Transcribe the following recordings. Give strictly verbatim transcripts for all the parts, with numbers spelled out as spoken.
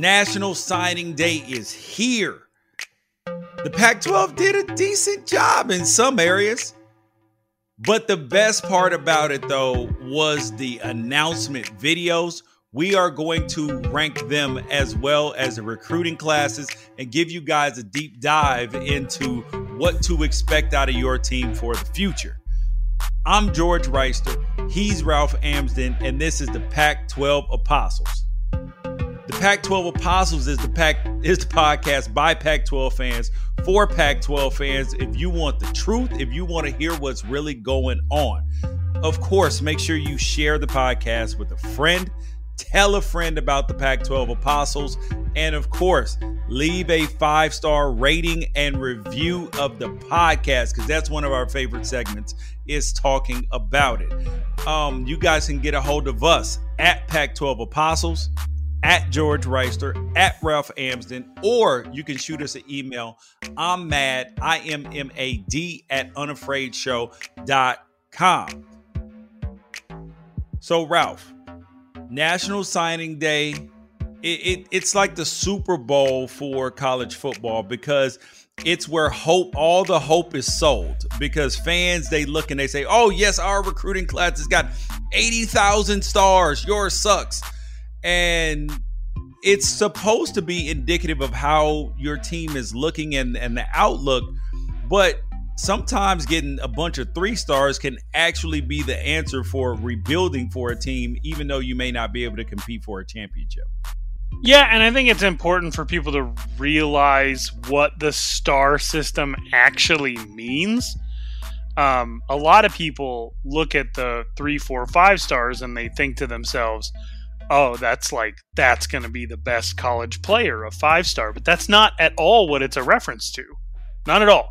National Signing Day is here. The Pac twelve did a decent job in some areas. But the best part about it, though, was the announcement videos. We are going to rank them as well as the recruiting classes and give you guys a deep dive into what to expect out of your team for the future. I'm George Reister. He's Ralph Amsden, and this is the Pac twelve Apostles. The Pac twelve Apostles is the pack is the podcast by Pac twelve fans for Pac twelve fans. If you want the truth, if you want to hear what's really going on, of course, make sure you share the podcast with a friend. Tell a friend about the Pac twelve Apostles. And of course, leave a five-star rating and review of the podcast, because that's one of our favorite segments, is talking about it. Um, you guys can get a hold of us at Pac twelve Apostles, at George Reister, at Ralph Amsden, or you can shoot us an email. I'm mad, I M M A D, at unafraid show dot com. So, Ralph, National Signing Day, it, it, it's like the Super Bowl for college football, because it's where hope, all the hope is sold. Because fans, they look and they say, oh, yes, our recruiting class has got eighty thousand stars. Yours sucks. And it's supposed to be indicative of how your team is looking and, and the outlook. But sometimes getting a bunch of three stars can actually be the answer for rebuilding for a team, even though you may not be able to compete for a championship. Yeah, and I think it's important for people to realize what the star system actually means. Um, a lot of people look at the three, four, five stars and they think to themselves, oh, that's like, that's going to be the best college player, a five-star. But that's not at all what it's a reference to. Not at all.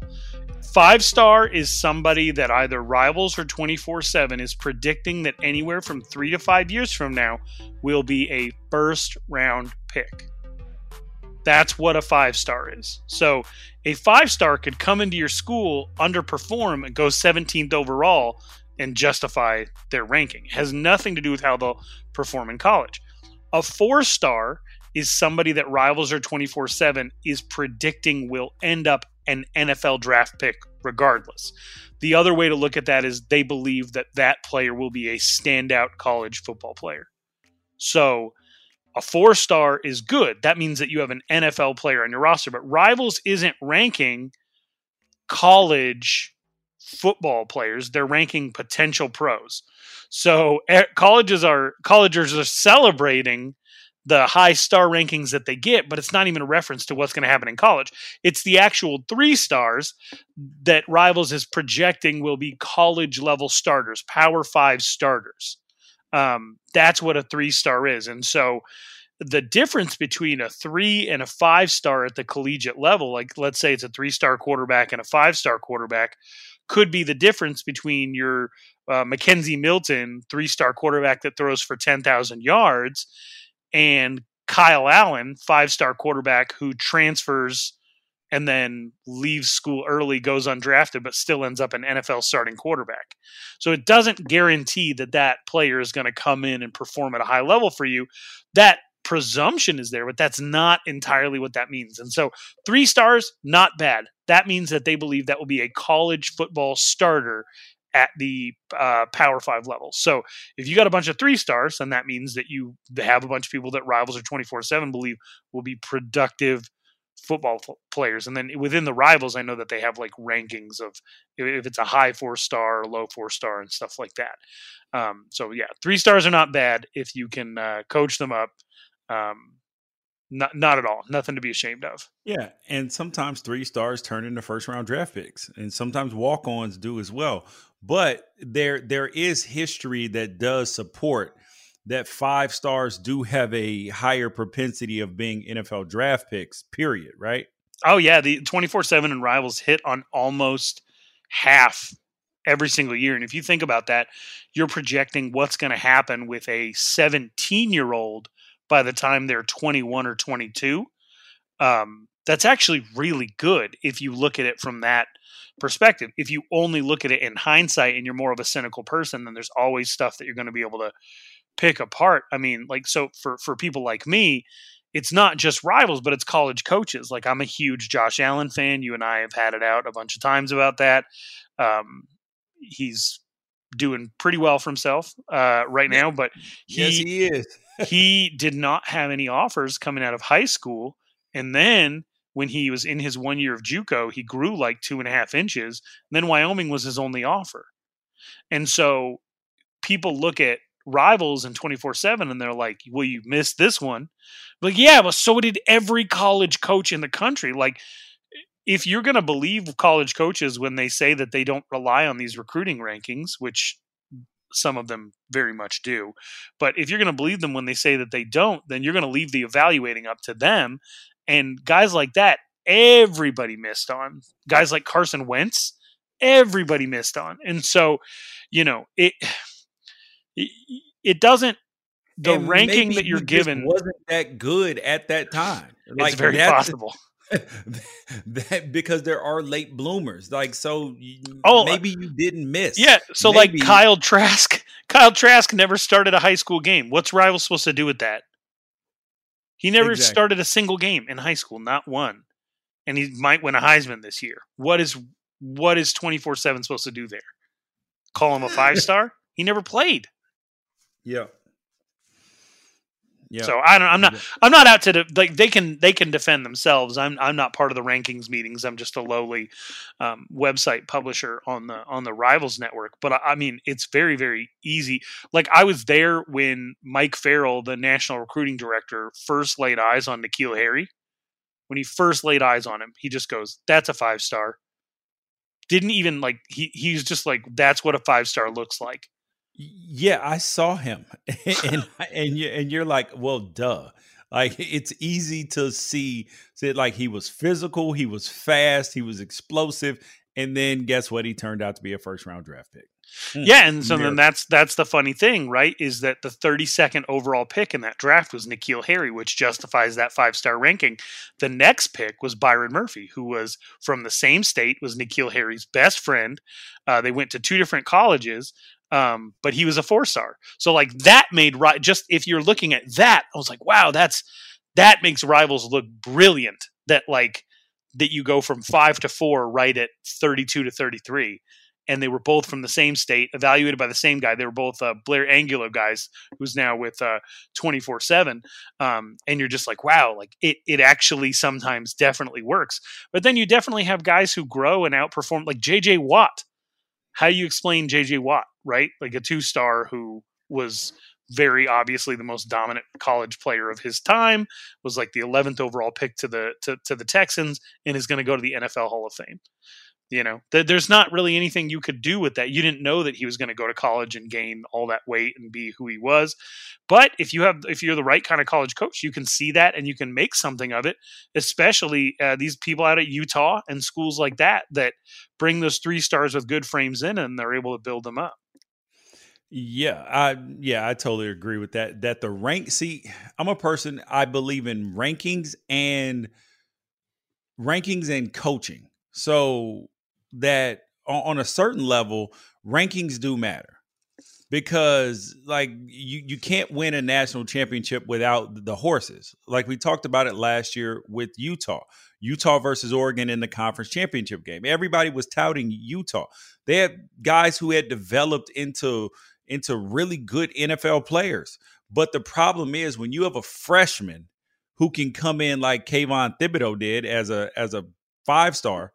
Five-star is somebody that either rivals or twenty-four seven is predicting that anywhere from three to five years from now will be a first-round pick. That's what a five-star is. So a five-star could come into your school, underperform, and go seventeenth overall, and justify their ranking. It has nothing to do with how they'll perform in college. A four-star is somebody that rivals or twenty-four seven is predicting will end up an N F L draft pick regardless. The other way to look at that is they believe that that player will be a standout college football player. So a four-star is good. That means that you have an N F L player on your roster, but rivals isn't ranking college football players, they're ranking potential pros. So colleges are collegers are celebrating the high star rankings that they get, but it's not even a reference to what's going to happen in college. It's the actual three stars that Rivals is projecting will be college level starters, power five starters. Um, that's what a three star is. And so the difference between a three and a five star at the collegiate level, like let's say it's a three star quarterback and a five star quarterback, could be the difference between your uh, Mackenzie Milton, three-star quarterback that throws for ten thousand yards, and Kyle Allen, five-star quarterback who transfers and then leaves school early, goes undrafted, but still ends up an N F L starting quarterback. So it doesn't guarantee that that player is going to come in and perform at a high level for you. That presumption is there, but that's not entirely what that means. And so three stars, not bad. That means that they believe that will be a college football starter at the uh, Power Five level. So if you got a bunch of three stars, then that means that you have a bunch of people that rivals or twenty-four seven believe will be productive football f- players. And then within the rivals, I know that they have like rankings of if it's a high four star or low four star and stuff like that. Um, so yeah, three stars are not bad if you can uh, coach them up. Um, Not not at all. Nothing to be ashamed of. Yeah. And sometimes three stars turn into first round draft picks, and sometimes walk-ons do as well. But there there is history that does support that five stars do have a higher propensity of being N F L draft picks, period. Right? Oh, yeah. The twenty-four seven and Rivals hit on almost half every single year. And if you think about that, you're projecting what's going to happen with a seventeen-year-old by the time they're twenty-one or twenty-two, um, that's actually really good if you look at it from that perspective. If you only look at it in hindsight and you're more of a cynical person, then there's always stuff that you're going to be able to pick apart. I mean, like, so for, for people like me, it's not just rivals, but it's college coaches. Like, I'm a huge Josh Allen fan. You and I have had it out a bunch of times about that. Um, he's doing pretty well for himself uh, right now, but he, yes, he is. He did not have any offers coming out of high school. And then when he was in his one year of JUCO, he grew like two and a half inches. And then Wyoming was his only offer. And so people look at rivals in twenty-four seven and they're like, well, you missed this one. But yeah, but so did every college coach in the country. Like, if you're going to believe college coaches when they say that they don't rely on these recruiting rankings, which some of them very much do, but if you're going to believe them when they say that they don't, then you're going to leave the evaluating up to them. And guys like that, everybody missed on. Guys like Carson Wentz, everybody missed on. And so, you know, it it doesn't, the and ranking that you're given wasn't that good at that time. Like, it's very possible. That, because there are late bloomers, like, so oh, maybe you didn't miss. Yeah, so maybe. Like Kyle Trask, Kyle Trask never started a high school game. What's rivals supposed to do with that? He never exactly. started a single game in high school, not one. And he might win a Heisman this year. What is what is twenty-four seven supposed to do there? Call him a five star? He never played. Yeah. Yeah. So I don't. I'm not. I'm not out to de- like they can. They can defend themselves. I'm. I'm not part of the rankings meetings. I'm just a lowly um, website publisher on the on the Rivals Network. But I, I mean, it's very very easy. Like, I was there when Mike Farrell, the national recruiting director, first laid eyes on N'Keal Harry. When he first laid eyes on him, he just goes, "That's a five star." Didn't even like he. He's just like, "That's what a five star looks like." Yeah, I saw him, and and you and you're like, well, duh. Like, it's easy to see that, like, he was physical, he was fast, he was explosive, and then guess what? He turned out to be a first round draft pick. Yeah, and so then that's that's the funny thing, right? Is that the thirty-second overall pick in that draft was N'Keal Harry, which justifies that five star ranking. The next pick was Byron Murphy, who was from the same state, was N'Keal Harry's best friend. Uh, they went to two different colleges. Um, but he was a four-star. So, like, that made – just if you're looking at that, I was like, wow, that's that makes rivals look brilliant, that, like, that you go from five to four right at thirty-two to thirty-three. And they were both from the same state, evaluated by the same guy. They were both uh, Blair Angulo guys, who's now with uh, twenty-four seven. Um, and you're just like, wow, like, it it actually sometimes definitely works. But then you definitely have guys who grow and outperform, like J J. Watt. How do you explain J J. Watt, right? Like, a two-star who was very obviously the most dominant college player of his time, was like the eleventh overall pick to the to, to the Texans, and is going to go to the N F L Hall of Fame. You know, th- there's not really anything you could do with that. You didn't know that he was going to go to college and gain all that weight and be who he was. But if you have, if you're the right kind of college coach, you can see that and you can make something of it. Especially uh, these people out at Utah and schools like that that bring those three stars with good frames in, and they're able to build them up. Yeah, I yeah, I totally agree with that. That the rank. See, I'm a person, I believe in rankings and rankings and coaching. So that on a certain level, rankings do matter, because like you, you can't win a national championship without the horses. Like we talked about it last year with Utah, Utah versus Oregon in the conference championship game. Everybody was touting Utah. They had guys who had developed into, into really good N F L players. But the problem is when you have a freshman who can come in like Kayvon Thibodeaux did as a, as a five-star,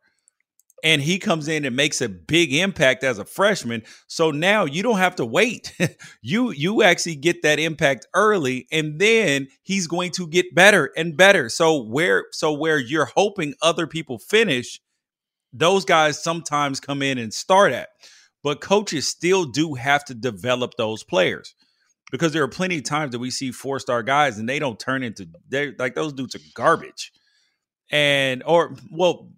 and he comes in and makes a big impact as a freshman. So now you don't have to wait. you you actually get that impact early, and then he's going to get better and better. So where so where you're hoping other people finish, those guys sometimes come in and start at. But coaches still do have to develop those players, because there are plenty of times that we see four-star guys and they don't turn into they're like those dudes are garbage. And or well,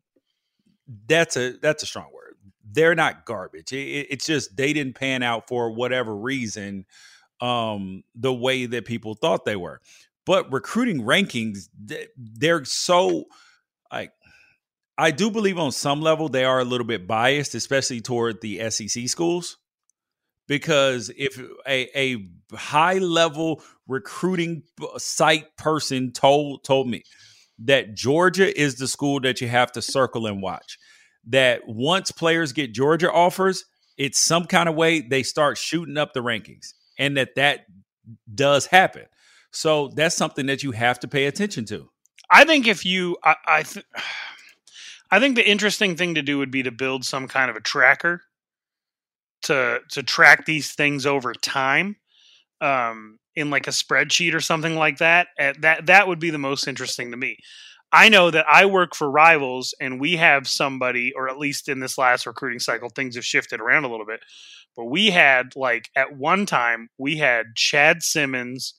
that's a that's a strong word. They're not garbage. It, it, it's just they didn't pan out for whatever reason, um, the way that people thought they were. But recruiting rankings, they're so like I do believe on some level they are a little bit biased, especially toward the S E C schools, because if a, a high level recruiting site person told told me that Georgia is the school that you have to circle and watch, that once players get Georgia offers, it's some kind of way they start shooting up the rankings, and that that does happen. So that's something that you have to pay attention to. I think if you, I, I, th- I think the interesting thing to do would be to build some kind of a tracker to to track these things over time, um, in like a spreadsheet or something like that. At that that would be the most interesting to me. I know that I work for Rivals, and we have somebody, or at least in this last recruiting cycle, things have shifted around a little bit. But we had, like, at one time, we had Chad Simmons,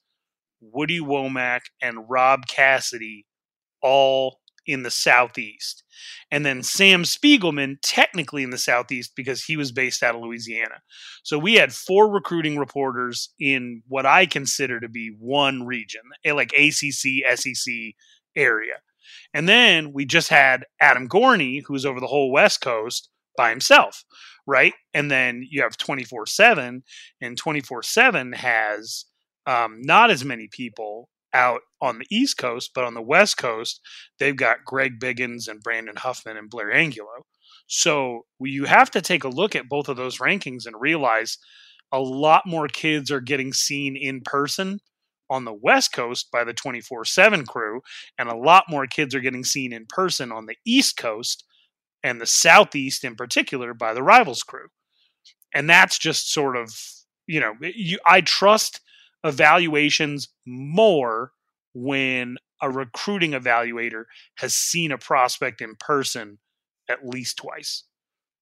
Woody Womack, and Rob Cassidy all in the Southeast. And then Sam Spiegelman technically in the Southeast because he was based out of Louisiana. So we had four recruiting reporters in what I consider to be one region, like A C C, S E C area. And then we just had Adam Gorney, who's over the whole West Coast, by himself, right? And then you have twenty-four seven, and twenty-four seven has um, not as many people out on the East Coast, but on the West Coast, they've got Greg Biggins and Brandon Huffman and Blair Angulo. So you have to take a look at both of those rankings and realize a lot more kids are getting seen in person on the West Coast by the twenty-four seven crew, and a lot more kids are getting seen in person on the East Coast and the Southeast in particular by the Rivals crew. And that's just sort of, you know, you, I trust evaluations more when a recruiting evaluator has seen a prospect in person at least twice.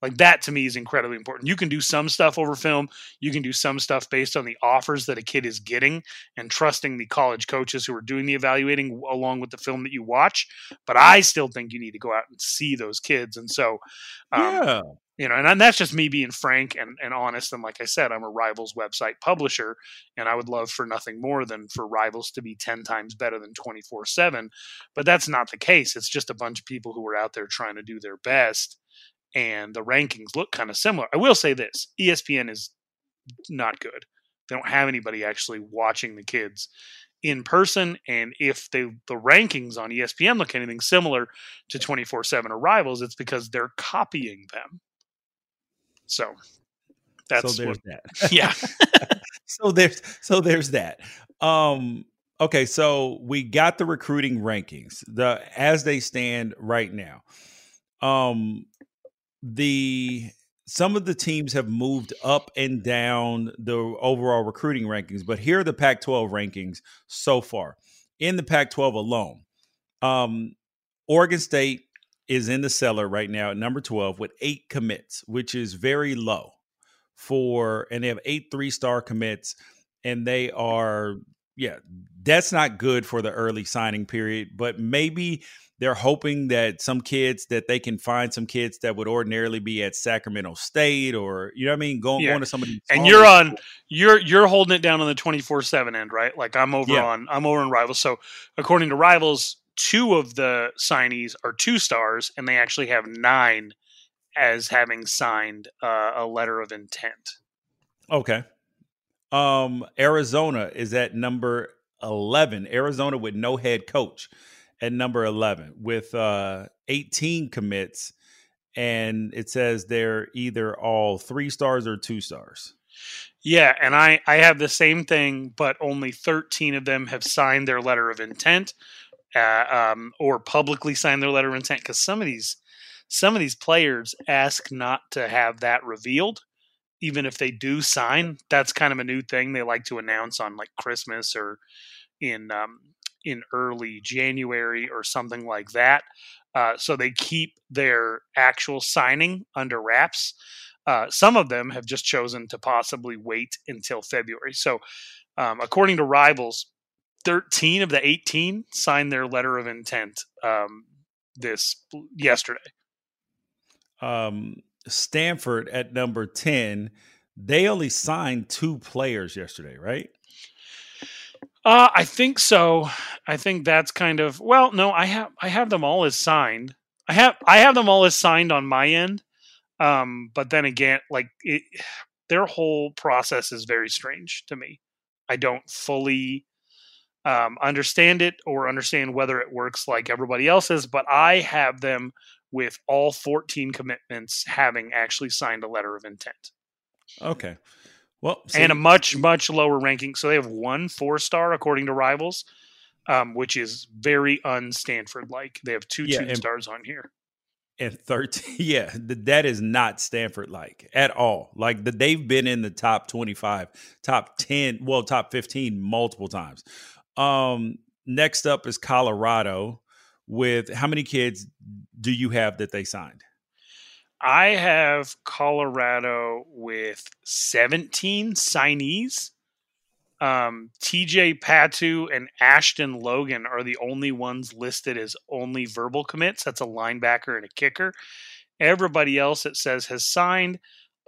Like, that to me is incredibly important. You can do some stuff over film. You can do some stuff based on the offers that a kid is getting and trusting the college coaches who are doing the evaluating along with the film that you watch. But I still think you need to go out and see those kids. And so, um, yeah. you know, and, and that's just me being frank and, and honest. And like I said, I'm a Rivals website publisher, and I would love for nothing more than for Rivals to be ten times better than twenty-four seven. But that's not the case. It's just a bunch of people who are out there trying to do their best. And the rankings look kind of similar. I will say this. E S P N is not good. They don't have anybody actually watching the kids in person. And if they, the rankings on E S P N look anything similar to twenty-four seven or Rivals, it's because they're copying them. So that's so there's what, that. Yeah. so there's so there's that. Um, okay, so we got the recruiting rankings, the as they stand right now. Um The some of the teams have moved up and down the overall recruiting rankings, but here are the Pac twelve rankings so far. In the Pac twelve alone, um, Oregon State is in the cellar right now at number twelve with eight commits, which is very low for, and they have eight three-star commits, and they are, yeah, that's not good for the early signing period, but maybe they're hoping that some kids that they can find some kids that would ordinarily be at Sacramento State or, you know what I mean? Going, yeah. going to somebody. And you're on, school. you're, you're holding it down on the twenty-four seven end, right? Like I'm over yeah. on, I'm over on Rivals. So according to Rivals, two of the signees are two stars, and they actually have nine as having signed uh, a letter of intent. Okay. Um, Arizona is at number eleven. Arizona with no head coach. At number eleven with uh, eighteen commits, and it says they're either all three stars or two stars. Yeah, and I, I have the same thing, but only thirteen of them have signed their letter of intent uh, um, or publicly signed their letter of intent, because some of these some of these players ask not to have that revealed. Even if they do sign, that's kind of a new thing they like to announce on like Christmas or in um, – in early January or something like that. Uh, so they keep their actual signing under wraps. Uh, some of them have just chosen to possibly wait until February. So um, according to Rivals, thirteen of the eighteen signed their letter of intent um, this yesterday. Um, Stanford at number ten, they only signed two players yesterday, right? Uh, I think so. I think that's kind of, well, no, I have, I have them all as signed. I have, I have them all as signed on my end. Um, but then again, like it, their whole process is very strange to me. I don't fully um, understand it or understand whether it works like everybody else's, but I have them with all fourteen commitments having actually signed a letter of intent. Okay. Well, so and a much, much lower ranking. So they have one four-star according to Rivals, um, which is very un-Stanford-like. They have two yeah, two-stars on here. And thirteen, yeah, that is not Stanford-like at all. Like, the, they've been in the top twenty-five, top ten, well, top fifteen multiple times. Um, next up is Colorado. With how many kids do you have that they signed? I have Colorado with seventeen signees. Um, T J Patu and Ashton Logan are the only ones listed as only verbal commits. That's a linebacker and a kicker. Everybody else, it says, has signed.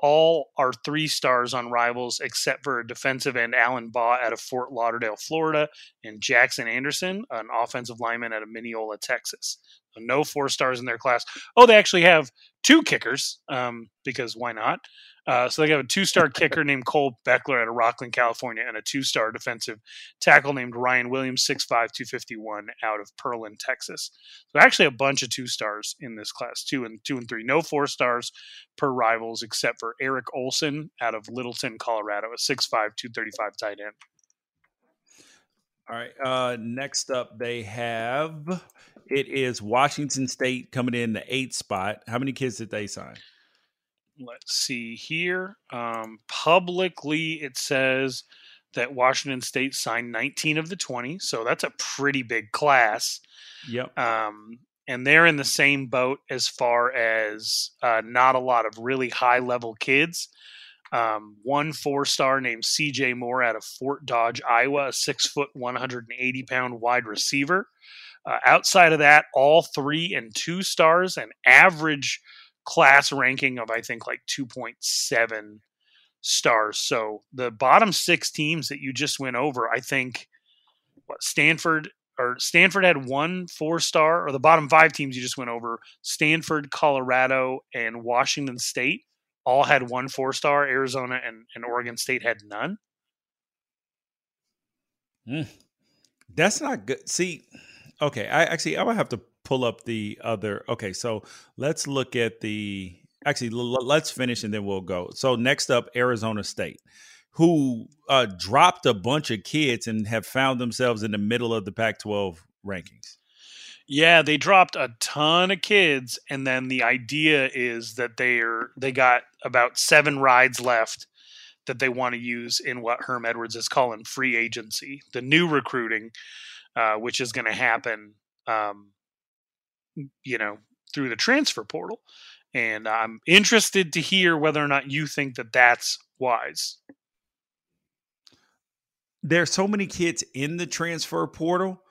All are three stars on Rivals, except for defensive end Alan Baugh out of Fort Lauderdale, Florida, and Jackson Anderson, an offensive lineman out of Mineola, Texas. So no four stars in their class. Oh, they actually have two kickers, um, because why not? Uh, so they have a two-star kicker named Cole Beckler out of Rockland, California, and a two-star defensive tackle named Ryan Williams, six five, two fifty-one, out of Pearland, Texas. So actually a bunch of two-stars in this class, two and two and three. No four-stars per Rivals except for Eric Olson out of Littleton, Colorado, a six five, two thirty-five tight end. All right, uh, next up they have, it is Washington State coming in the eighth spot. How many kids did they sign? Let's see here. Um, publicly, it says that Washington State signed nineteen of the twenty. So that's a pretty big class. Yep. Um, and they're in the same boat as far as uh, not a lot of really high-level kids. Um, one four-star named C J Moore out of Fort Dodge, Iowa, a six foot, one eighty pound wide receiver. Uh, outside of that, all three and two stars, an average class ranking of, I think, like two point seven stars. So the bottom six teams that you just went over, I think what Stanford or Stanford had one four star, or the bottom five teams you just went over, Stanford, Colorado, and Washington State all had one four star. Arizona and, and Oregon State had none. Mm. That's not good. See, okay. I actually, I would have to pull up the other. Okay, so let's look at the actually l- let's finish and then we'll go. So next up, Arizona State, who uh, dropped a bunch of kids and have found themselves in the middle of the Pac twelve rankings. Yeah, they dropped a ton of kids, and then the idea is that they're they got about seven rides left that they want to use in what Herm Edwards is calling free agency, the new recruiting, uh, which is going to happen. Um, you know, through the transfer portal. And I'm interested to hear whether or not you think that that's wise. There are so many kids in the transfer portal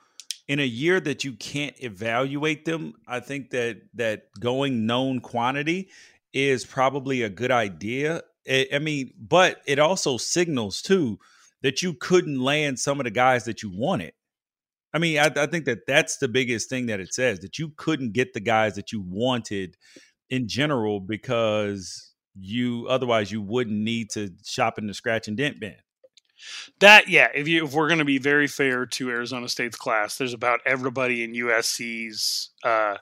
in a year that you can't evaluate them. I think that, that going known quantity is probably a good idea. I, I mean, but it also signals too, that you couldn't land some of the guys that you wanted. I mean, I, I think that that's the biggest thing that it says, that you couldn't get the guys that you wanted in general because you otherwise you wouldn't need to shop in the scratch and dent bin. That, yeah, if you if we're going to be very fair to Arizona State's class, there's about everybody in U S C's uh,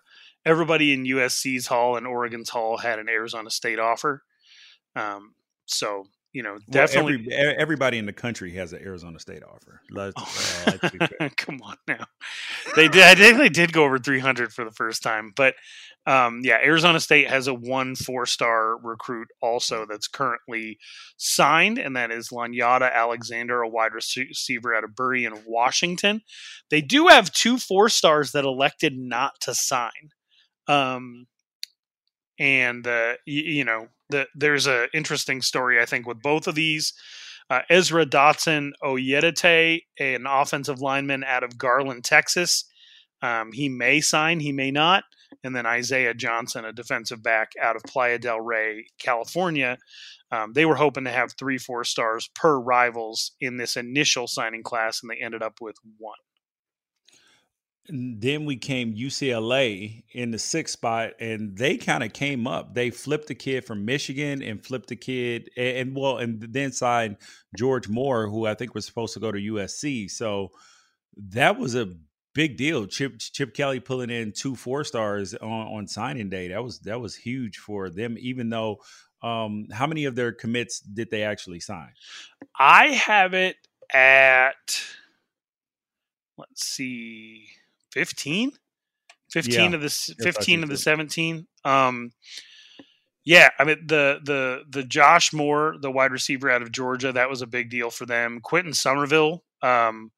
everybody in U S C's hall and Oregon's hall had an Arizona State offer. Um, so. You know, definitely well, every, everybody in the country has an Arizona State offer. Let's, oh. uh, let's Come on now. They did. I think they did go over three hundred for the first time, but um, yeah, Arizona State has a one four-star recruit also that's currently signed. And that is Lanyata Alexander, a wide receiver out of Burry in Washington. They do have two four-stars that elected not to sign. Um, And, uh, you, you know, the, there's an interesting story, I think, with both of these. Uh, Ezra Dotson-Oyedite, an offensive lineman out of Garland, Texas. Um, he may sign, he may not. And then Isaiah Johnson, a defensive back out of Playa del Rey, California. Um, they were hoping to have three, four stars per Rivals in this initial signing class, and they ended up with one. Then we came U C L A in the sixth spot, and they kind of came up. They flipped the kid from Michigan and flipped the kid, and, and well, and then signed George Moore, who I think was supposed to go to U S C. So that was a big deal. Chip Chip Kelly pulling in two four stars on, on signing day. That was that was huge for them. Even though, um, how many of their commits did they actually sign? I have it at, let's see, fifteen? fifteen yeah, of the fifteen of the seventeen. Um, yeah, I mean the the the Josh Moore, the wide receiver out of Georgia, that was a big deal for them. Quentin Somerville. Um,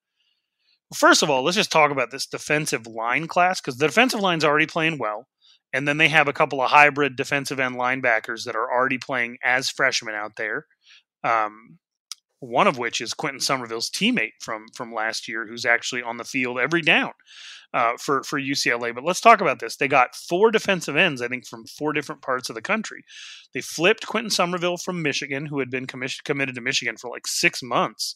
first of all, let's just talk about this defensive line class, because the defensive line's already playing well, and then they have a couple of hybrid defensive end linebackers that are already playing as freshmen out there. Um, one of which is Quentin Somerville's teammate from from last year, who's actually on the field every down uh, for, for U C L A. But let's talk about this. They got four defensive ends, I think, from four different parts of the country. They flipped Quentin Somerville from Michigan, who had been commis- committed to Michigan for like six months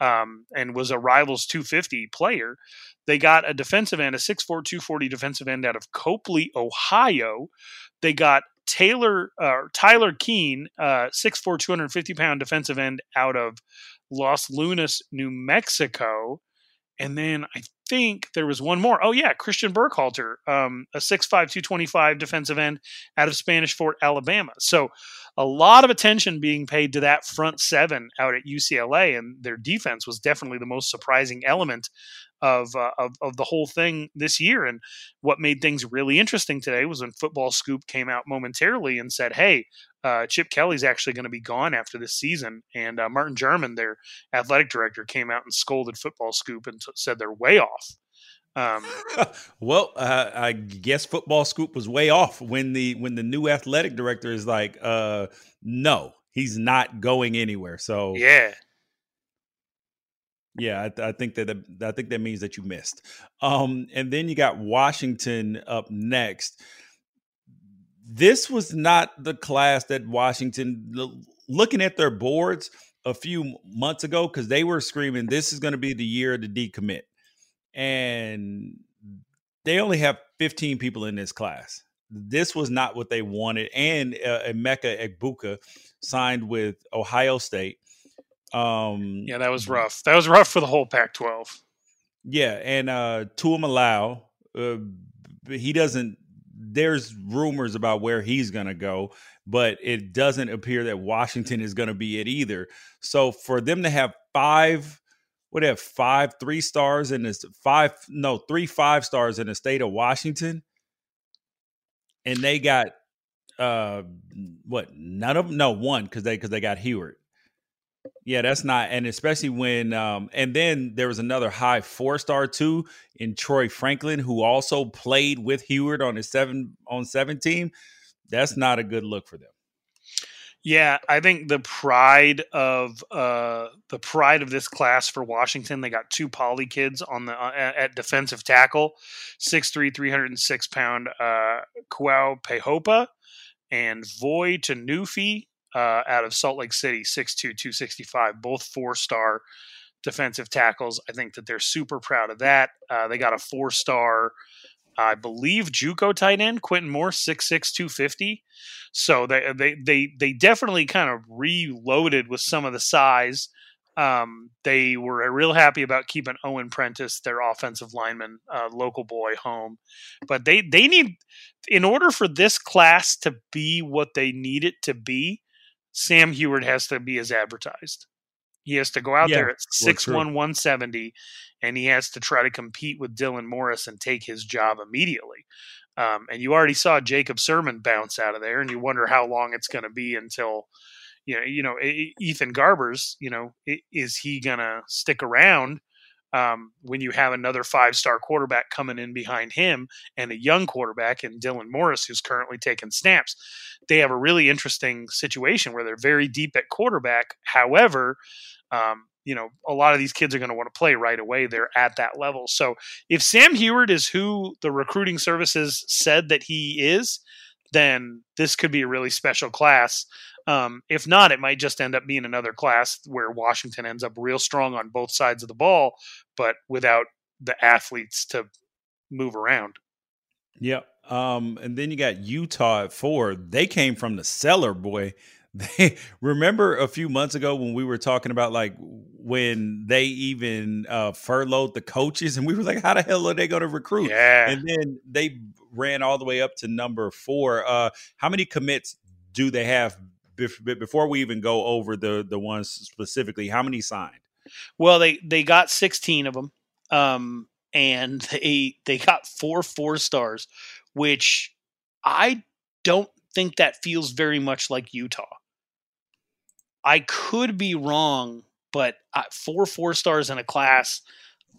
um, and was a Rivals two fifty player. They got a defensive end, a six four, two forty defensive end out of Copley, Ohio. They got Taylor uh, Tyler Keen, uh, six four, two fifty pound defensive end out of Los Lunas, New Mexico. And then I think there was one more. Oh, yeah, Christian Burkhalter, um, a six five, two twenty-five defensive end out of Spanish Fort, Alabama. So a lot of attention being paid to that front seven out at U C L A, and their defense was definitely the most surprising element of, uh, of of the whole thing this year. And what made things really interesting today was when Football Scoop came out momentarily and said, hey, uh, Chip Kelly's actually going to be gone after this season. And uh, Martin German, their athletic director, came out and scolded Football Scoop and t- said they're way off. Um, well, uh, I guess Football Scoop was way off when the when the new athletic director is like, uh, no, he's not going anywhere. So, yeah. Yeah, I, th- I think that I think that means that you missed. Um, and then you got Washington up next. This was not the class that Washington, l- looking at their boards a few months ago, because they were screaming, this is going to be the year of the decommit. And they only have fifteen people in this class. This was not what they wanted. And uh, Emeka Egbuka signed with Ohio State. Um, yeah, that was rough. That was rough for the whole Pac twelve. Yeah, and uh, Tua Malau, uh, he doesn't. There's rumors about where he's going to go, but it doesn't appear that Washington is going to be it either. So for them to have five, what have five three stars in this five? No, three five stars in the state of Washington, and they got uh, what? None of them? No, one because they because they got Hewitt. Yeah, that's not, and especially when, um, and then there was another high four-star too in Troy Franklin, who also played with Hewitt on his seven on seven team. That's not a good look for them. Yeah, I think the pride of uh, the pride of this class for Washington, they got two poly kids on the uh, at defensive tackle, six three, three oh six pound uh, Kwao Pehopa and Voi Tanufi. Uh, out of Salt Lake City, six two, two sixty-five, both four-star defensive tackles. I think that they're super proud of that. Uh, they got a four-star, I believe, JUCO tight end, Quentin Moore, six six, two fifty. So they they they they definitely kind of reloaded with some of the size. Um, they were real happy about keeping Owen Prentice, their offensive lineman, uh, local boy, home. But they they need, in order for this class to be what they need it to be, Sam Heward has to be as advertised. He has to go out yeah, there at six one, one seventy, and he has to try to compete with Dylan Morris and take his job immediately. Um, and you already saw Jacob Sermon bounce out of there, and you wonder how long it's going to be until, you know, you know, Ethan Garbers, you know, is he going to stick around um, when you have another five-star quarterback coming in behind him and a young quarterback in Dylan Morris, who's currently taking snaps? They have a really interesting situation where they're very deep at quarterback. However, um, you know, a lot of these kids are going to want to play right away. They're at that level. So if Sam Heward is who the recruiting services said that he is, then this could be a really special class. Um, if not, it might just end up being another class where Washington ends up real strong on both sides of the ball, but without the athletes to move around. Yep. Um, and then you got Utah at four. They came from the cellar, boy. They remember a few months ago when we were talking about like when they even uh, furloughed the coaches and we were like, how the hell are they going to recruit? Yeah. And then they ran all the way up to number four. Uh, how many commits do they have before we even go over the, the ones specifically? How many signed? Well, they, they got sixteen of them. Um, and they, they got four, four stars, which I don't think that feels very much like Utah. I could be wrong, but four four stars in a class,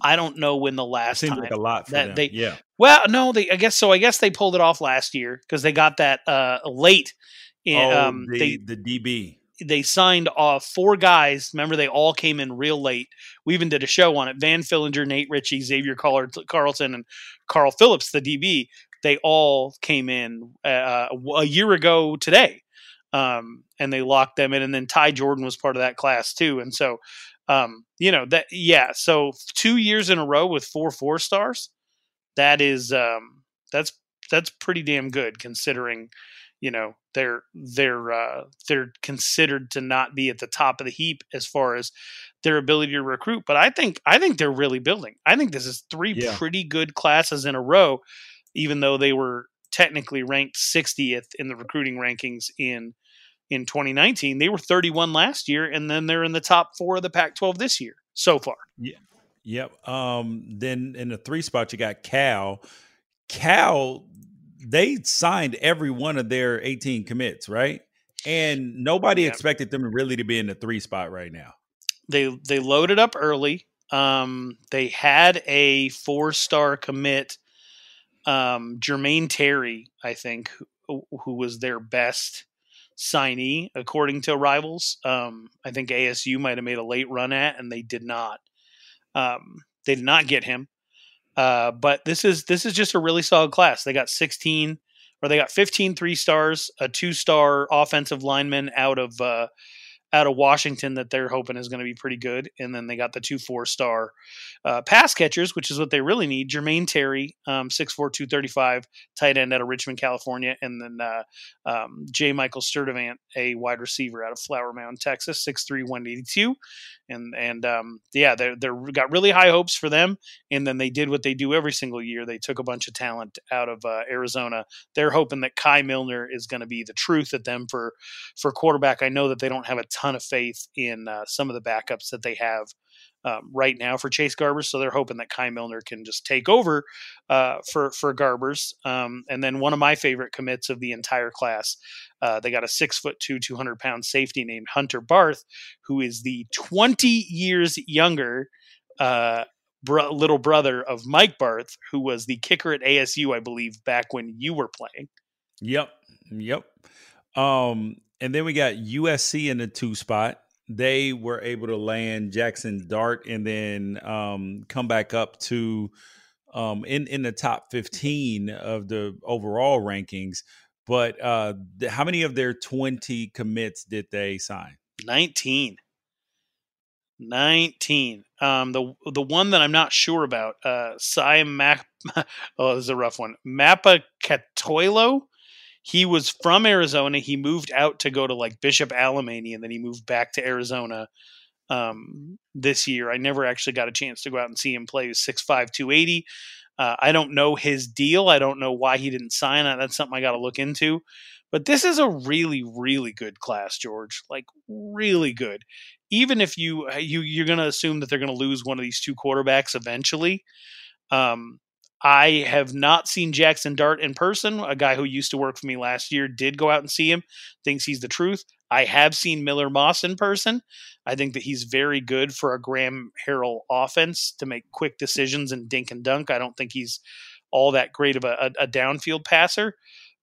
I don't know when the last seems time like a lot for that them. They, yeah. Well, no, they. I guess so. I guess they pulled it off last year because they got that uh, late. In, oh, um, the, they, the D B. They signed off four guys. Remember, they all came in real late. We even did a show on it. Van Fillinger, Nate Ritchie, Xavier Carlson, and Carl Phillips, the D B. They all came in uh, a year ago today, um, and they locked them in. And then Ty Jordan was part of that class too. And so, um, you know, that, yeah. So two years in a row with four, four stars, that is, um, that's, that's pretty damn good considering, you know, they're, they're, uh, they're considered to not be at the top of the heap as far as their ability to recruit. But I think, I think they're really building. I think this is three yeah. pretty good classes in a row, even though they were technically ranked sixtieth in the recruiting rankings in in twenty nineteen. They were thirty-one last year, and then they're in the top four of the Pac twelve this year so far. Yeah. Yep. Um, then in the three spot, you got Cal. Cal, they signed every one of their eighteen commits, right? And nobody yeah. expected them really to be in the three spot right now. They, they loaded up early. Um, they had a four-star commit, Um, Jermaine Terry, I think, who, who was their best signee, according to Rivals. Um, I think A S U might have made a late run at, and they did not. Um, they did not get him. Uh, but this is this is just a really solid class. They got sixteen, or they got fifteen three stars, a two star offensive lineman out of uh, out of Washington that they're hoping is going to be pretty good. And then they got the two four-star uh, pass catchers, which is what they really need. Jermaine Terry, um, six four, two thirty-five, tight end out of Richmond, California. And then uh, um, J. Michael Sturdivant, a wide receiver out of Flower Mound, Texas, six three, one eighty-two. And, and um, yeah, they they're got really high hopes for them. And then they did what they do every single year. They took a bunch of talent out of uh, Arizona. They're hoping that Kai Milner is going to be the truth at them for, for quarterback. I know that they don't have a ton of faith in uh, some of the backups that they have um, right now for Chase Garbers. So they're hoping that Kai Milner can just take over uh, for, for Garbers. Um, and then one of my favorite commits of the entire class, uh, they got a six foot two, two hundred pound safety named Hunter Barth, who is the twenty years younger uh, bro- little brother of Mike Barth, who was the kicker at A S U, I believe, back when you were playing. Yep. Yep. Um, And then we got U S C in the two spot. They were able to land Jackson Dart and then um, come back up to um, in, in the top fifteen of the overall rankings. But uh, th- how many of their twenty commits did they sign? nineteen. nineteen. Um, the the one that I'm not sure about, uh, Sai Map. Oh, this is a rough one. Mapa Catoilo. He was from Arizona. He moved out to go to like Bishop Alemany, and then he moved back to Arizona um, this year. I never actually got a chance to go out and see him play. He was six five, two eighty. Uh, I don't know his deal. I don't know why he didn't sign. That's something I got to look into. But this is a really, really good class, George. Like really good. Even if you you you're going to assume that they're going to lose one of these two quarterbacks eventually. Um, I have not seen Jackson Dart in person. A guy who used to work for me last year did go out and see him, thinks he's the truth. I have seen Miller Moss in person. I think that he's very good for a Graham Harrell offense to make quick decisions and dink and dunk. I don't think he's all that great of a, a, a downfield passer.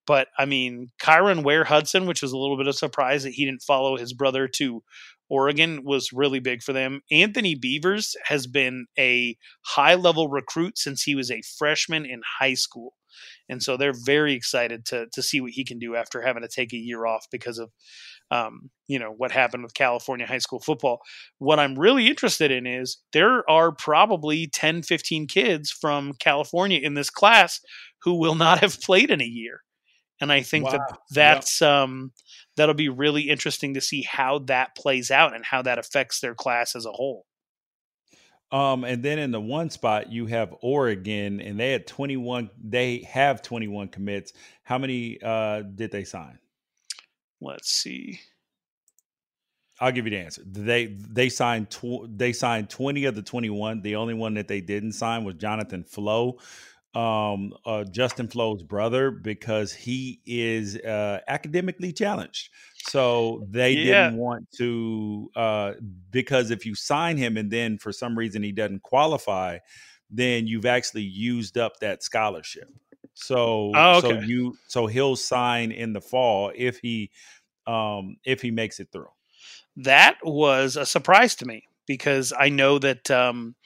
But, I mean, Kyron Ware Hudson, which was a little bit of a surprise that he didn't follow his brother to Oregon was really big for them. Anthony Beavers has been a high-level recruit since he was a freshman in high school. And so they're very excited to to see what he can do after having to take a year off because of, um, you know, what happened with California high school football. What I'm really interested in is there are probably ten, fifteen kids from California in this class who will not have played in a year. And I think wow. that that's, yep. um, that'll be really interesting to see how that plays out and how that affects their class as a whole. Um, and then in the one spot you have Oregon, and they had twenty-one. They have twenty-one commits. How many uh, did they sign? Let's see. I'll give you the answer. They they signed tw- they signed twenty of the twenty-one. The only one that they didn't sign was Jonathan Flo, um, uh, Justin Flo's brother, because he is uh, academically challenged. So they yeah. didn't want to, uh, because if you sign him and then for some reason he doesn't qualify, then you've actually used up that scholarship. So, oh, okay. so you, so he'll sign in the fall if he, um, if he makes it through. That was a surprise to me because I know that, um,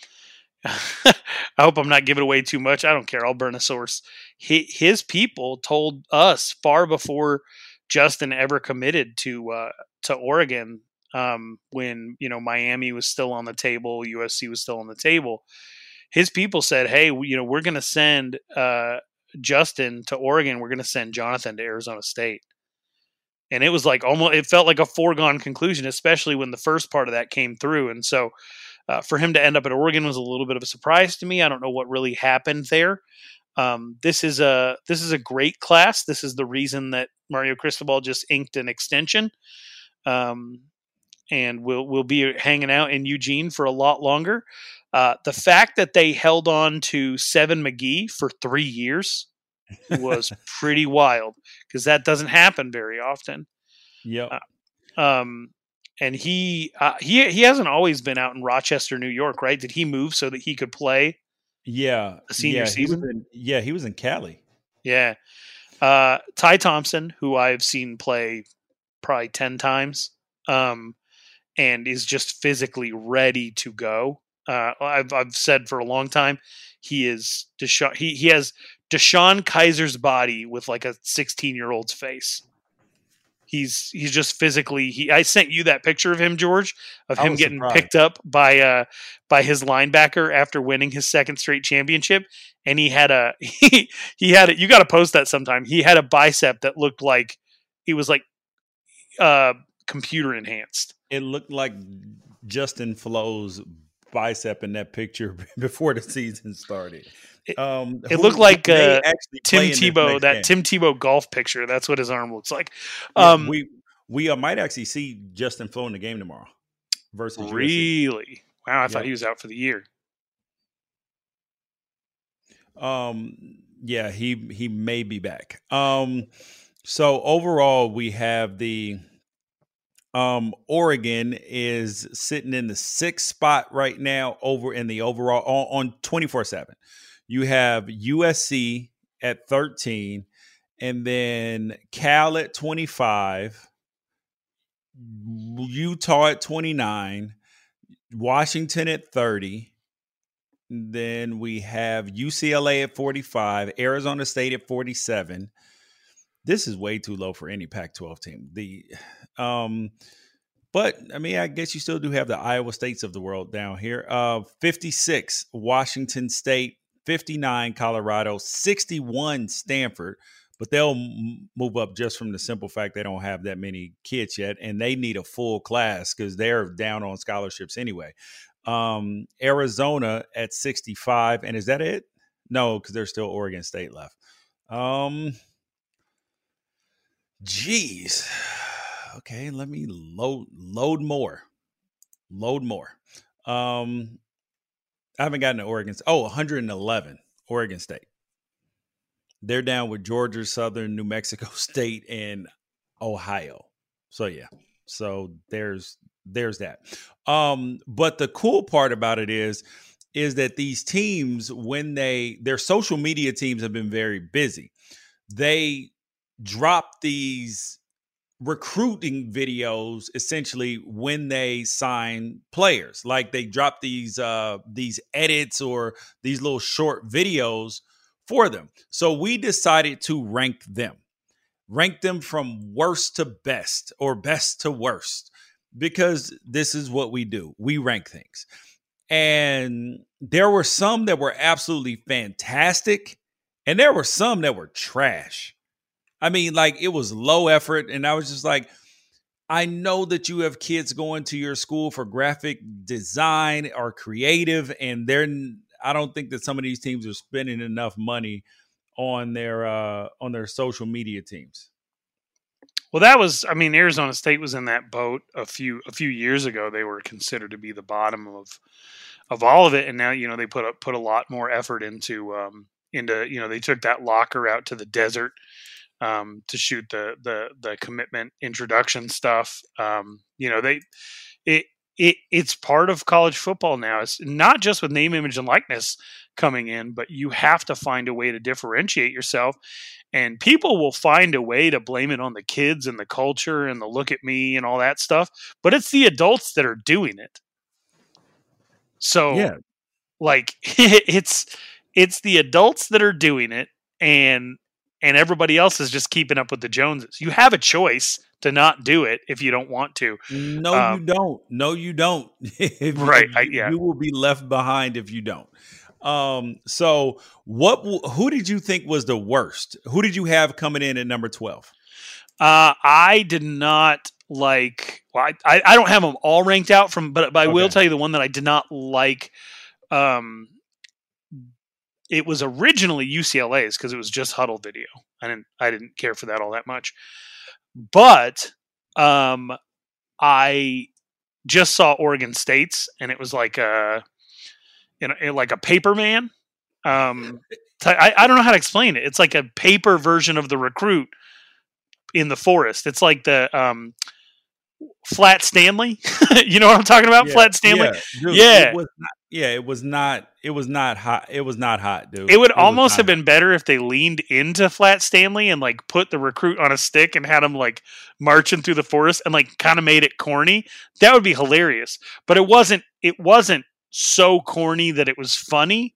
I hope I'm not giving away too much. I don't care. I'll burn a source. He, his people told us far before Justin ever committed to uh, to Oregon um, when, you know, Miami was still on the table, U S C was still on the table. His people said, hey, we, you know, we're going to send uh, Justin to Oregon. We're going to send Jonathan to Arizona State. And it was like almost it felt like a foregone conclusion, especially when the first part of that came through. And so uh, for him to end up at Oregon was a little bit of a surprise to me. I don't know what really happened there. Um, this is a this is a great class. This is the reason that Mario Cristobal just inked an extension, um, and we'll we'll be hanging out in Eugene for a lot longer. Uh, the fact that they held on to Seven McGee for three years was pretty wild because that doesn't happen very often. Yeah, uh, um, and he uh, he he hasn't always been out in Rochester, New York, right? Did he move so that he could play? Yeah, a senior yeah, season. He in, yeah, he was in Cali. Yeah. Uh, Ty Thompson, who I've seen play probably ten times, um, and is just physically ready to go. Uh, I've I've said for a long time he is Desha- he he has Deshaun Kaiser's body with like a sixteen-year-old's face. He's he's just physically. He I sent you that picture of him, George, of him getting surprised. picked up by uh by his linebacker after winning his second straight championship, and he had a he, he had a, you got to post that sometime. He had a bicep that looked like he was like uh computer enhanced. It looked like Justin Flo's bicep in that picture before the season started. It, um, it looked like uh, Tim Tebow, that game. Tim Tebow golf picture. That's what his arm looks like. Um, yeah, we we uh, might actually see Justin Flo in the game tomorrow. Versus really? U S C. Wow, I yep. thought he was out for the year. Um, yeah, he he may be back. Um, so overall, we have the um Oregon is sitting in the sixth spot right now over in the overall on twenty-four seven. You have U S C at thirteen, and then Cal at twenty-five, Utah at twenty-nine, Washington at thirty. Then we have U C L A at forty-five, Arizona State at forty-seven. This is way too low for any Pac twelve team. The, um, but I mean, I guess you still do have the Iowa States of the world down here. Uh, fifty-six, Washington State. fifty-nine, Colorado, sixty-one, Stanford, but they'll m- move up just from the simple fact they don't have that many kids yet, and they need a full class because they're down on scholarships anyway. Um, Arizona at sixty-five, and is that it? No, because there's still Oregon State left. Um, geez. Okay, let me load load more. Load more. Um I haven't gotten to Oregon. Oh, one hundred eleven, Oregon State. They're down with Georgia, Southern, New Mexico State, and Ohio. So, yeah. So there's there's that. Um, but the cool part about it is, is that these teams, when they – their social media teams have been very busy. They drop these recruiting videos essentially when they sign players. Like they drop these uh, these edits or these little short videos for them. So we decided to rank them, rank them from worst to best or best to worst, because this is what we do. We rank things. And there were some that were absolutely fantastic, and there were some that were trash. I mean, like, it was low effort, and I was just like, I know that you have kids going to your school for graphic design or creative, and they're, I don't think that some of these teams are spending enough money on their uh, on their social media teams. Well, that was, I mean, Arizona State was in that boat a few a few years ago. They were considered to be the bottom of of all of it, and now, you know, they put up, put a lot more effort into um, into you know, they took that locker out to the desert. Um, to shoot the, the, the commitment introduction stuff. Um, you know, they, it, it, it's part of college football now. It's not just with name, image, and likeness coming in, but you have to find a way to differentiate yourself, and people will find a way to blame it on the kids and the culture and the look at me and all that stuff. But it's the adults that are doing it. So yeah. like it's, it's the adults that are doing it. And, And everybody else is just keeping up with the Joneses. You have a choice to not do it if you don't want to. No, um, you don't. No, you don't. if, right. If you, I, yeah. you will be left behind if you don't. Um, so what, who did you think was the worst? Who did you have coming in at number twelve? Uh, I did not like, well, I, I, I don't have them all ranked out from, but, but I okay. will tell you the one that I did not like. Um, It was originally U C L A's because it was just huddle video. I didn't, I didn't care for that all that much, but um, I just saw Oregon State's, and it was like a, you know, like a paper man. Um, t- I, I don't know how to explain it. It's like a paper version of the recruit in the forest. It's like the um, Flat Stanley. You know what I'm talking about? Yeah, Flat Stanley. Yeah. Really, yeah. It was not- Yeah, it was not. It was not hot. It was not hot, dude. It would it almost have been better if they leaned into Flat Stanley and like put the recruit on a stick and had him like marching through the forest and like kind of made it corny. That would be hilarious. But it wasn't. It wasn't so corny that it was funny,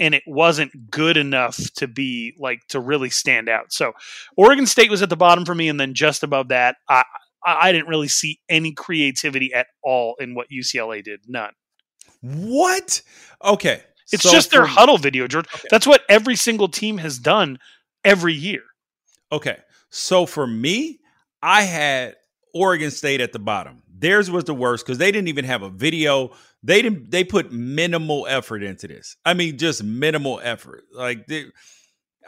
and it wasn't good enough to be like to really stand out. So Oregon State was at the bottom for me, and then just above that, I I didn't really see any creativity at all in what U C L A did. None. What? Okay. It's so just their for, huddle video, George. Okay. That's what every single team has done every year. Okay. So for me, I had Oregon State at the bottom. Theirs was the worst because they didn't even have a video. They didn't, they put minimal effort into this. I mean, just minimal effort. Like they,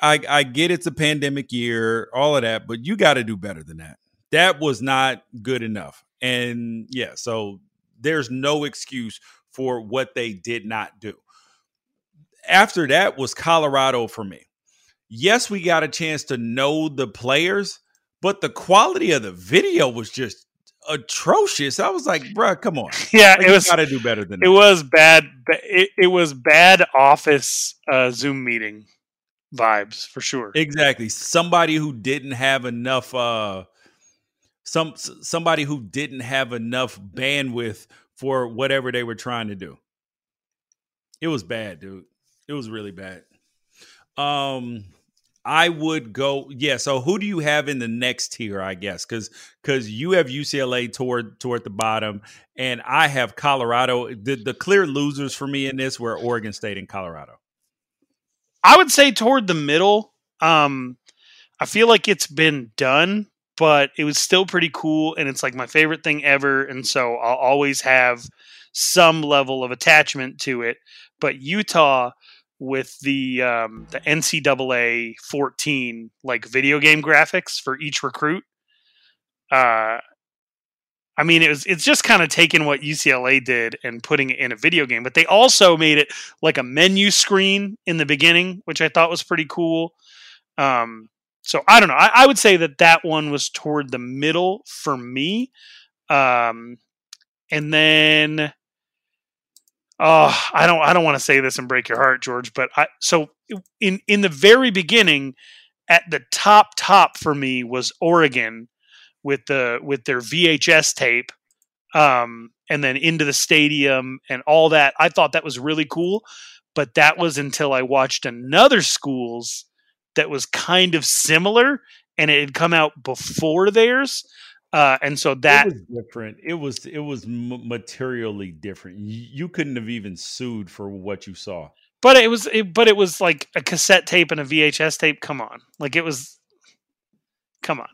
I, I get it's a pandemic year, all of that, but you got to do better than that. That was not good enough. And yeah, so there's no excuse for what they did not do. After that was Colorado for me. Yes, we got a chance to know the players, but the quality of the video was just atrocious. I was like, bruh, come on. Yeah, like, it was got to do better than it that. was bad. It, it was bad office uh, Zoom meeting vibes for sure. Exactly. Somebody who didn't have enough. Uh, some somebody who didn't have enough bandwidth for whatever they were trying to do. It was bad, dude. It was really bad. Um, I would go, yeah, so who do you have in the next tier, I guess? Because because you have U C L A toward toward the bottom, and I have Colorado. The, the clear losers for me in this were Oregon State and Colorado. I would say toward the middle. Um, I feel like it's been done, but it was still pretty cool, and it's like my favorite thing ever, and so I'll always have some level of attachment to it. But Utah with the um, the N C double A fourteen like video game graphics for each recruit, uh, I mean it was it's just kind of taking what U C L A did and putting it in a video game. But they also made it like a menu screen in the beginning, which I thought was pretty cool. Um, So I don't know. I, I would say that that one was toward the middle for me. Um, and then, oh, I don't, I don't want to say this and break your heart, George, but I, so in, in the very beginning at the top, top for me was Oregon, with the with their V H S tape, um, and then into the stadium and all that. I thought that was really cool, but that was until I watched another school's that was kind of similar, and it had come out before theirs. Uh, and so that it was different. It was it was materially different. You couldn't have even sued for what you saw. But it was it, but it was like a cassette tape and a V H S tape. Come on, like it was. Come on.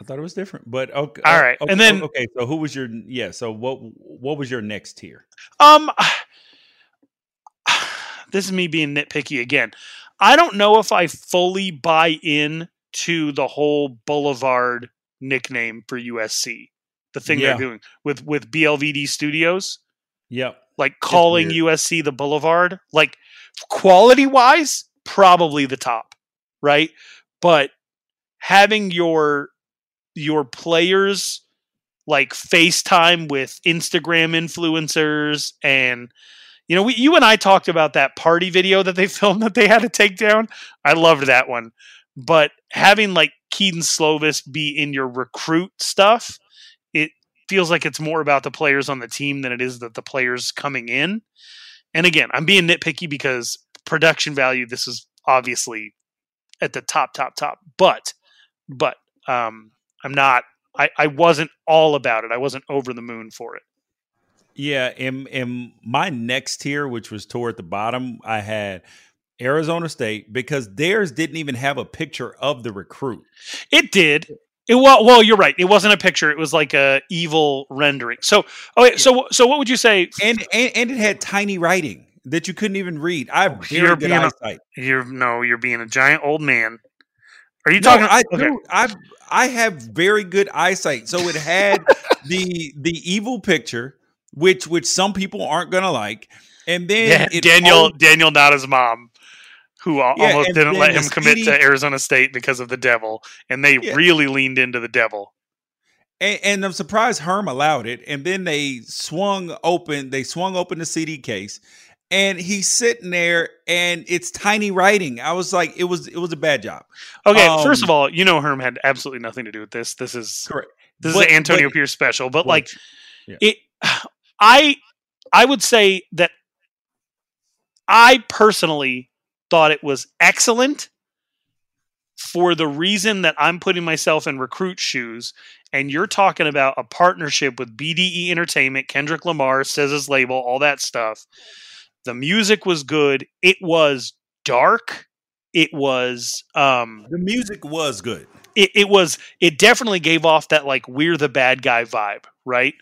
I thought it was different, but okay. All right, okay, and then okay. So who was your yeah? So what what was your next tier? Um, this is me being nitpicky again. I don't know if I fully buy in to the whole Boulevard nickname for U S C, the thing yeah. they're doing with, with B L V D Studios. Yep. Like calling U S C the Boulevard, like quality wise, probably the top. Right. But having your, your players like FaceTime with Instagram influencers and, you know, we, you and I talked about that party video that they filmed that they had to take down. I loved that one. But having like Keaton Slovis be in your recruit stuff, it feels like it's more about the players on the team than it is that the players coming in. And again, I'm being nitpicky because production value, this is obviously at the top, top, top. But, but um, I'm not, I, I wasn't all about it. I wasn't over the moon for it. Yeah, and, and my next tier, which was toward the bottom, I had Arizona State because theirs didn't even have a picture of the recruit. It did. It well, well, you're right. It wasn't a picture. It was like a evil rendering. So, okay, so, so what would you say? And and, and it had tiny writing that you couldn't even read. I have very good eyesight. You're no, you're being a giant old man. Are you talking? No, I okay. do. I I have very good eyesight. So it had the the evil picture. Which which some people aren't gonna like, and then yeah, it Daniel all, Daniel Nada's mom, who yeah, almost didn't let him commit skinny, to Arizona State because of the devil, and they yeah. really leaned into the devil. And, and I'm surprised Herm allowed it. And then they swung open, they swung open the C D case, and he's sitting there, and it's tiny writing. I was like, it was it was a bad job. Okay, um, first of all, you know Herm had absolutely nothing to do with this. This is correct. This but, is an Antonio but, Pierce special, but, but like yeah. it. I I would say that I personally thought it was excellent for the reason that I'm putting myself in recruit shoes, and you're talking about a partnership with B D E Entertainment, Kendrick Lamar, says his label, all that stuff. The music was good. It was dark. It was um, the music was good. It, it was it definitely gave off that like we're the bad guy vibe, right?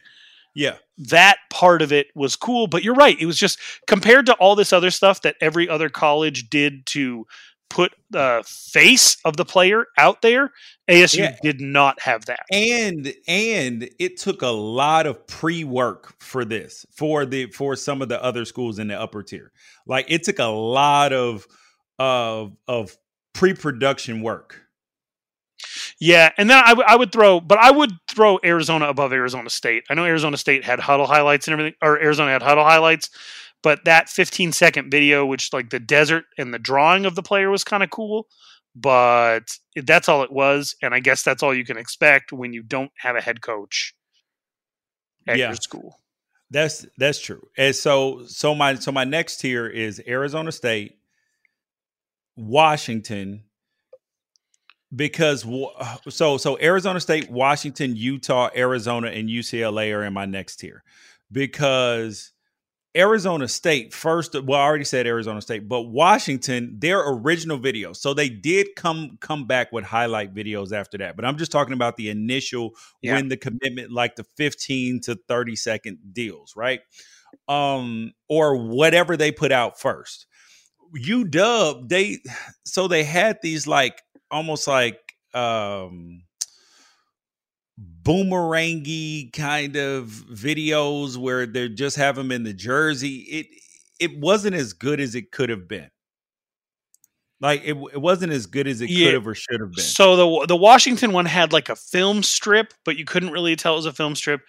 Yeah. That part of it was cool, but you're right. It was just compared to all this other stuff that every other college did to put the face of the player out there. A S U yeah. did not have that. And, and it took a lot of pre-work for this, for the, for some of the other schools in the upper tier. Like it took a lot of, of, of pre-production work. Yeah, and then I, w- I would throw, but I would throw Arizona above Arizona State. I know Arizona State had huddle highlights and everything, or Arizona had huddle highlights, but that fifteen second video, which like the desert and the drawing of the player was kind of cool, but that's all it was. And I guess that's all you can expect when you don't have a head coach at yeah. your school. That's that's true. And so so my so my next tier is Arizona State, Washington. Because so so Arizona State, Washington, Utah, Arizona, and U C L A are in my next tier. Because Arizona State first, well, I already said Arizona State, but Washington, their original video. So they did come come back with highlight videos after that. But I'm just talking about the initial yeah. when the commitment, like the fifteen to thirty second deals, right? Um, or whatever they put out first. U W, they so they had these like almost like um, boomerangy kind of videos where they just have them in the jersey. It it wasn't as good as it could have been. Like it, it wasn't as good as it yeah. could have or should have been. So the the Washington one had like a film strip, but you couldn't really tell it was a film strip.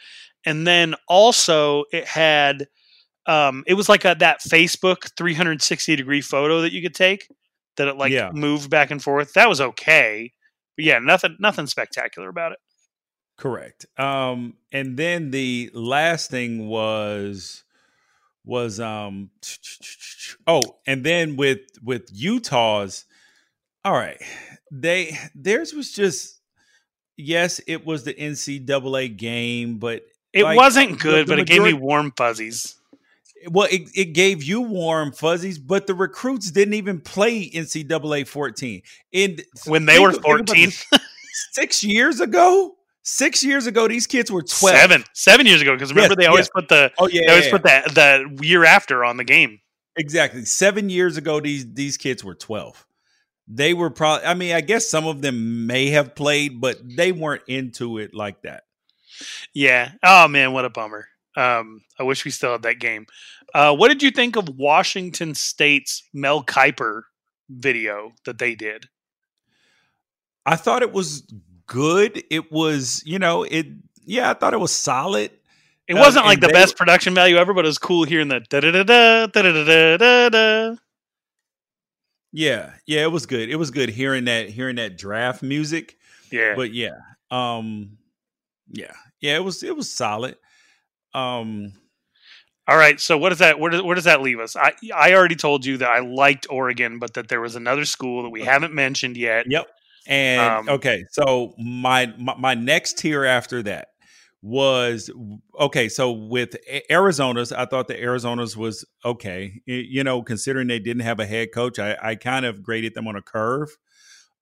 And then also it had um, it was like a, that Facebook three sixty degree photo that you could take. That it like yeah. moved back and forth. That was okay. but yeah, nothing, nothing spectacular about it. Correct. Um, and then the last thing was, was, um, oh, and then with, with Utah's, all right, they, theirs was just, yes, it was the N C double A game, but it like, wasn't good, but majority, it gave me warm fuzzies. Well, it, it gave you warm fuzzies, but the recruits didn't even play N C double A fourteen. And when they think, were fourteen. Six years ago? Six years ago, these kids were twelve. Seven. Seven years ago, because remember, yes, they always yes. put the oh, yeah, they always yeah, put yeah. the, the year after on the game. Exactly. Seven years ago, these these kids were twelve. They were probably, I mean, I guess some of them may have played, but they weren't into it like that. Yeah. Oh, man, what a bummer. Um, I wish we still had that game. Uh, what did you think of Washington State's Mel Kiper video that they did? I thought it was good. It was, you know, it, yeah, I thought it was solid. It wasn't um, like the best were- production value ever, but it was cool hearing the da da da da da da da da. Yeah, yeah, it was good. It was good hearing that hearing that draft music. Yeah. But yeah. Um yeah. Yeah, it was it was solid. Um All right, so what is that where does where does that leave us? I I already told you that I liked Oregon, but that there was another school that we haven't mentioned yet. Yep. And um, okay, so my, my my next tier after that was okay. So with Arizona's, I thought the Arizona's was okay. It, you know, considering they didn't have a head coach, I, I kind of graded them on a curve.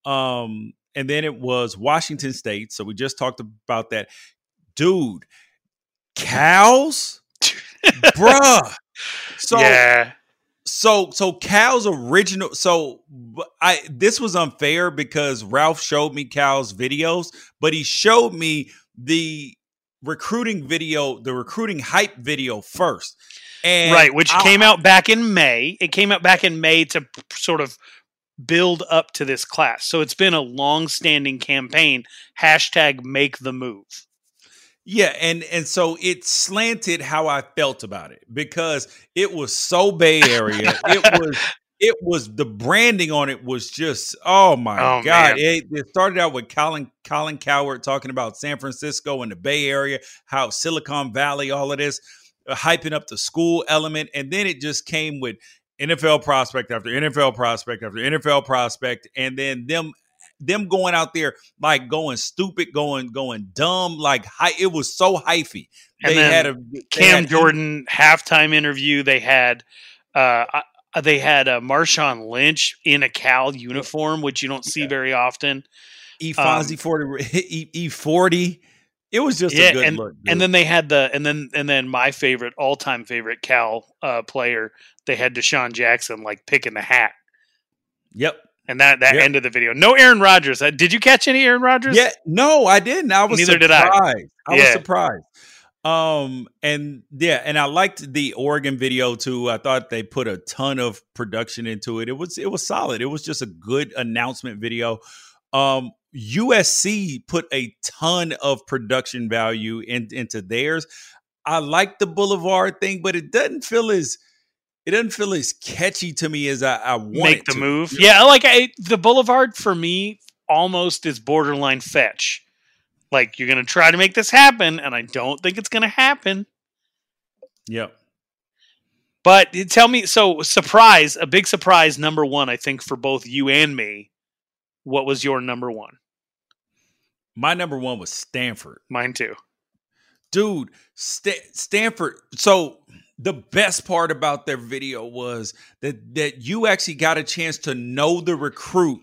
Um, and then it was Washington State. So we just talked about that, dude. Cal's, bruh. So yeah. So so Cal's original. So I this was unfair because Ralph showed me Cal's videos, but he showed me the recruiting video, the recruiting hype video first. And right, which I'll, came out back in May. It came out back in May to p- sort of build up to this class. So it's been a long-standing campaign. Hashtag make the move. Yeah, and, and so it slanted how I felt about it because it was so Bay Area. it was it was the branding on it was just oh my oh, god. It, it started out with Colin Colin Cowherd talking about San Francisco and the Bay Area, how Silicon Valley, all of this, uh, hyping up the school element, and then it just came with N F L prospect after N F L prospect after N F L prospect, and then them them going out there like going stupid, going going dumb, like hi- it was so hyphy. They had a they Cam had Jordan a- halftime interview. They had. Uh, I- They had a Marshawn Lynch in a Cal uniform, which you don't see yeah. very often. E Fonzie um, forty, e, e forty. It was just yeah, a good and, look. Dude. And then they had the and then and then my favorite, all time favorite Cal uh, player. They had Deshaun Jackson like picking the hat. Yep. And that that yep. ended the video. No Aaron Rodgers. Uh, did you catch any Aaron Rodgers? Yeah. No, I didn't. I was neither surprised. did I. I yeah. was surprised. Um, and yeah, and I liked the Oregon video too. I thought they put a ton of production into it. It was, it was solid. It was just a good announcement video. Um, U S C put a ton of production value in, into theirs. I like the Boulevard thing, but it doesn't feel as, it doesn't feel as catchy to me as I, I want Make it the to. move. Yeah. Like I, the Boulevard for me almost is borderline fetch. Like, you're going to try to make this happen, and I don't think it's going to happen. Yep. But tell me, so surprise, a big surprise, number one, I think, for both you and me. What was your number one? My number one was Stanford. Mine too. Dude, St- Stanford. So the best part about their video was that, that you actually got a chance to know the recruit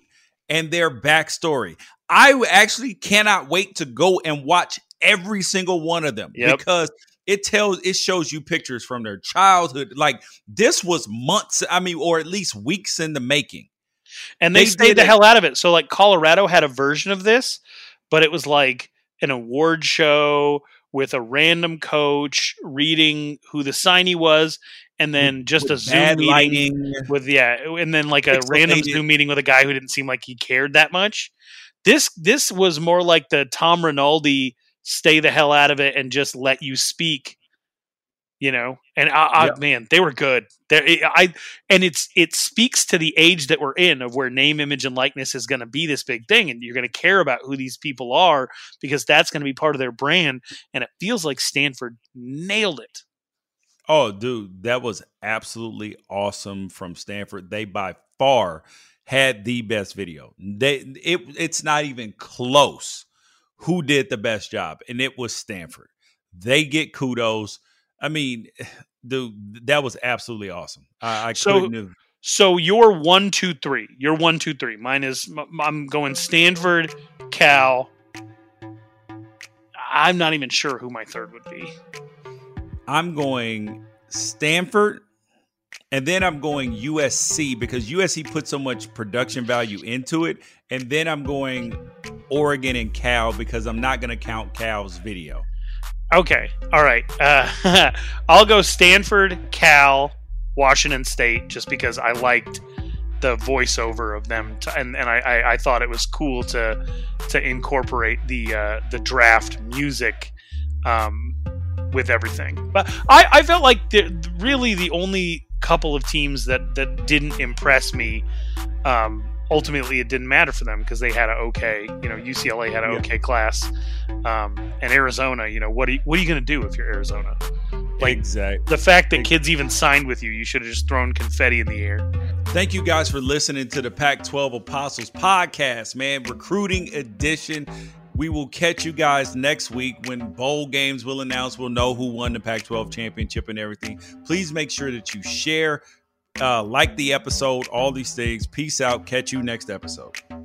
and their backstory. I actually cannot wait to go and watch every single one of them yep. because it tells, it shows you pictures from their childhood. Like this was months, I mean, or at least weeks in the making. And they, they stayed the hell out of it. So like Colorado had a version of this, but it was like an award show with a random coach reading who the signee was. And then just with a Zoom meeting lighting. with, yeah. And then like a Exalted. random Zoom meeting with a guy who didn't seem like he cared that much. This, this was more like the Tom Rinaldi, stay the hell out of it and just let you speak you know, and I, I, yeah. man, they were good. They, I, and it's it speaks to the age that we're in of where name, image, and likeness is going to be this big thing, and you're going to care about who these people are because that's going to be part of their brand. And it feels like Stanford nailed it. Oh, dude, that was absolutely awesome from Stanford. They by far had the best video. They it it's not even close. Who did the best job? And it was Stanford. They get kudos. I mean, dude, that was absolutely awesome. I, I so, couldn't have. So you're one, two, three. You're one, two, three. Mine is, I'm going Stanford, Cal. I'm not even sure who my third would be. I'm going Stanford, and then I'm going U S C because U S C put so much production value into it. And then I'm going Oregon and Cal because I'm not going to count Cal's video. Okay. All right. Uh, I'll go Stanford, Cal, Washington State, just because I liked the voiceover of them. T- and and I, I, I thought it was cool to to incorporate the uh, the draft music um, with everything. But I, I felt like the, really the only couple of teams that, that didn't impress me, um, ultimately it didn't matter for them because they had an okay, you know, U C L A had an yeah. okay class. Um, and Arizona, you know, what are you, what are you going to do if you're Arizona? Like exactly. The fact that kids even signed with you, you should have just thrown confetti in the air. Thank you guys for listening to the Pac twelve Apostles podcast, man. Recruiting edition. We will catch you guys next week when bowl games will announce. We'll know who won the Pac twelve championship and everything. Please make sure that you share, uh, like the episode, all these things. Peace out. Catch you next episode.